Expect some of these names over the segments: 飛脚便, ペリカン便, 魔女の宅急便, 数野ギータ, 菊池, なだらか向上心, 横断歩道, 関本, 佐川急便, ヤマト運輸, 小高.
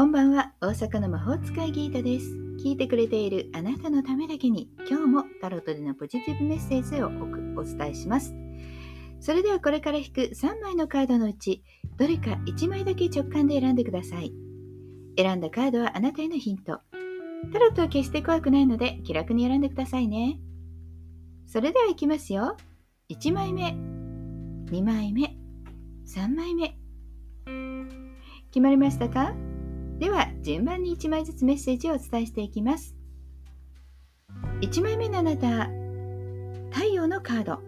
こんばんは、大阪の魔法使いギータです。聞いてくれているあなたのためだけに、今日もタロットでのポジティブメッセージをお伝えします。それではこれから引く3枚のカードのうち、どれか1枚だけ直感で選んでください。選んだカードはあなたへのヒント。タロットは決して怖くないので、気楽に選んでくださいね。それではいきますよ。1枚目、2枚目、3枚目。決まりましたか？では順番に1枚ずつメッセージをお伝えしていきます。1枚目のあなた、太陽のカード。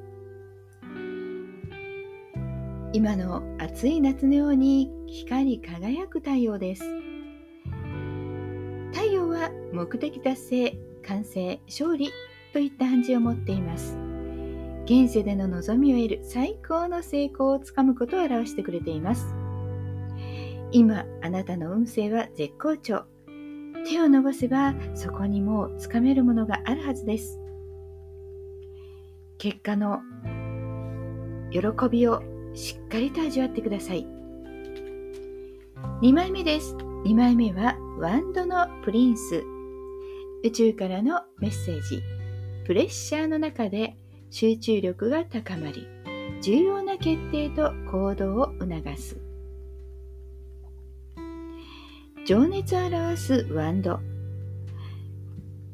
今の暑い夏のように光り輝く太陽です。太陽は目的達成、完成、勝利といった暗示を持っています。現世での望みを得る最高の成功をつかむことを表してくれています。今あなたの運勢は絶好調。手を伸ばせばそこにもうつかめるものがあるはずです。結果の喜びをしっかりと味わってください。2枚目です。2枚目はワンドのプリンス。宇宙からのメッセージ。プレッシャーの中で集中力が高まり、重要な決定と行動を促す。情熱を表すワンド。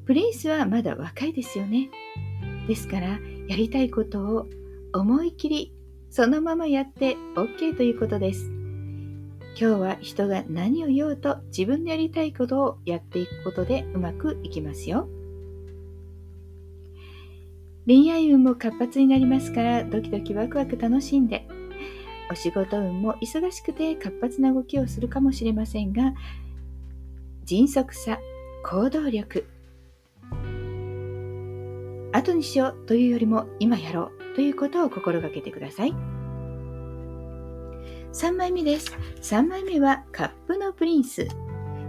プリンスはまだ若いですよね。ですからやりたいことを思い切りそのままやって OK ということです。今日は人が何を言おうと自分のやりたいことをやっていくことでうまくいきますよ。恋愛運も活発になりますから、ドキドキワクワク楽しんで。お仕事運も忙しくて活発な動きをするかもしれませんが、迅速さ、行動力、後にしようというよりも今やろうということを心がけてください。3枚目です。3枚目はカップのプリンス。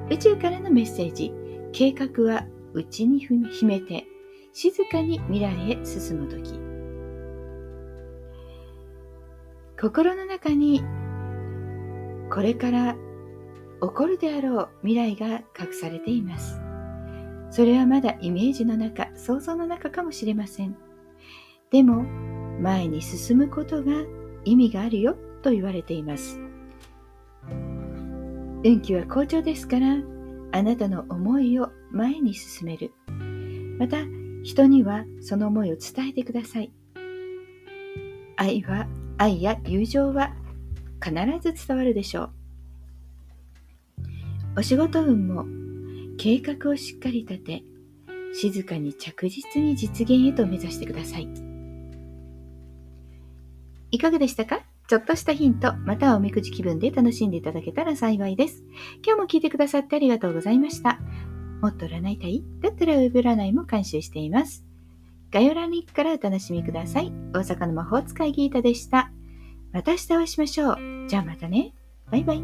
宇宙からのメッセージ。計画は内に秘めて、静かに未来へ進むとき。心の中にこれから起こるであろう未来が隠されています。それはまだイメージの中、想像の中かもしれません。でも前に進むことが意味があるよと言われています。運気は好調ですから、あなたの思いを前に進める。また人にはその思いを伝えてください。愛や友情は必ず伝わるでしょう。お仕事運も計画をしっかり立て、静かに着実に実現へと目指してください。いかがでしたか？ちょっとしたヒント、またはおみくじ気分で楽しんでいただけたら幸いです。今日も聞いてくださってありがとうございました。もっと占いたい？だったらウェブ占いも監修しています。概要欄に行くからお楽しみください。大阪の魔法使いギータでした。また明日お会いしましょう。じゃあまたね。バイバイ。